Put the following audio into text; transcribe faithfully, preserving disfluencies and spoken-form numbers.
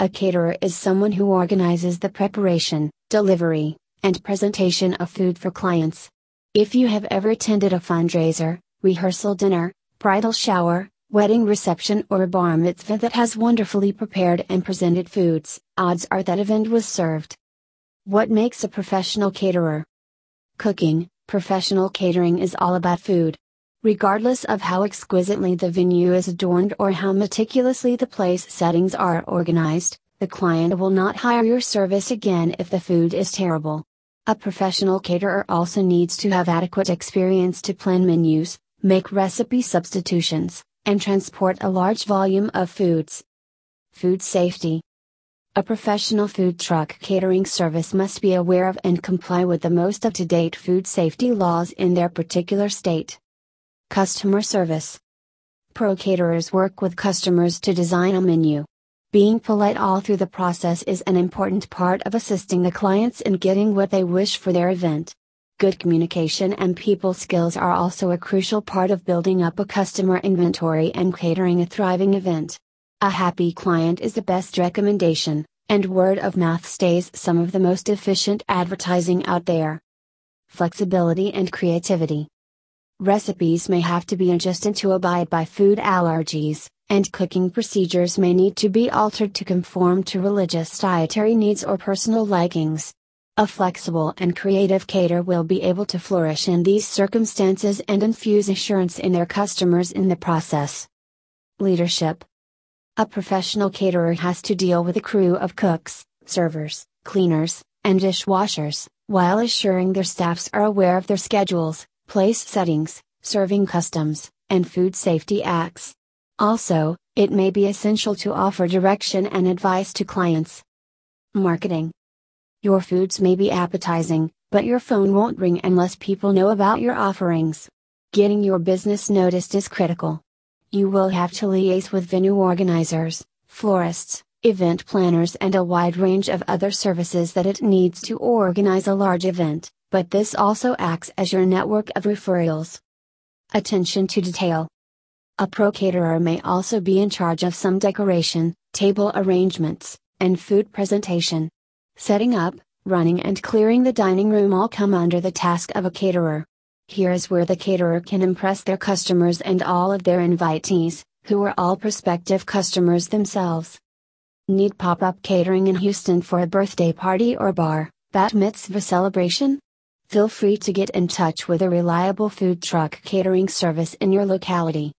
A caterer is someone who organizes the preparation, delivery, and presentation of food for clients. If you have ever attended a fundraiser, rehearsal dinner, bridal shower, wedding reception or a bar mitzvah that has wonderfully prepared and presented foods, odds are that event was served. What makes a professional caterer? Cooking. Professional catering is all about food. Regardless of how exquisitely the venue is adorned or how meticulously the place settings are organized, the client will not hire your service again if the food is terrible. A professional caterer also needs to have adequate experience to plan menus, make recipe substitutions, and transport a large volume of foods. Food safety. A professional food truck catering service must be aware of and comply with the most up-to-date food safety laws in their particular state. Customer service. Pro caterers work with customers to design a menu. Being polite all through the process is an important part of assisting the clients in getting what they wish for their event. Good communication and people skills are also a crucial part of building up a customer inventory and catering a thriving event. A happy client is the best recommendation, and word of mouth stays some of the most efficient advertising out there. Flexibility and creativity. Recipes may have to be adjusted to abide by food allergies, and cooking procedures may need to be altered to conform to religious dietary needs or personal likings. A flexible and creative caterer will be able to flourish in these circumstances and infuse assurance in their customers in the process. Leadership. A professional caterer has to deal with a crew of cooks, servers, cleaners, and dishwashers, while assuring their staffs are aware of their schedules, place settings, serving customs, and food safety acts. Also, it may be essential to offer direction and advice to clients. Marketing. Your foods may be appetizing, but your phone won't ring unless people know about your offerings. Getting your business noticed is critical. You will have to liaise with venue organizers, florists, event planners and a wide range of other services that it needs to organize a large event, but this also acts as your network of referrals. Attention to detail. A pro caterer may also be in charge of some decoration, table arrangements, and food presentation. Setting up, running and clearing the dining room all come under the task of a caterer. Here is where the caterer can impress their customers and all of their invitees, who are all prospective customers themselves. Need pop-up catering in Houston for a birthday party or bar, bat mitzvah celebration? Feel free to get in touch with a reliable food truck catering service in your locality.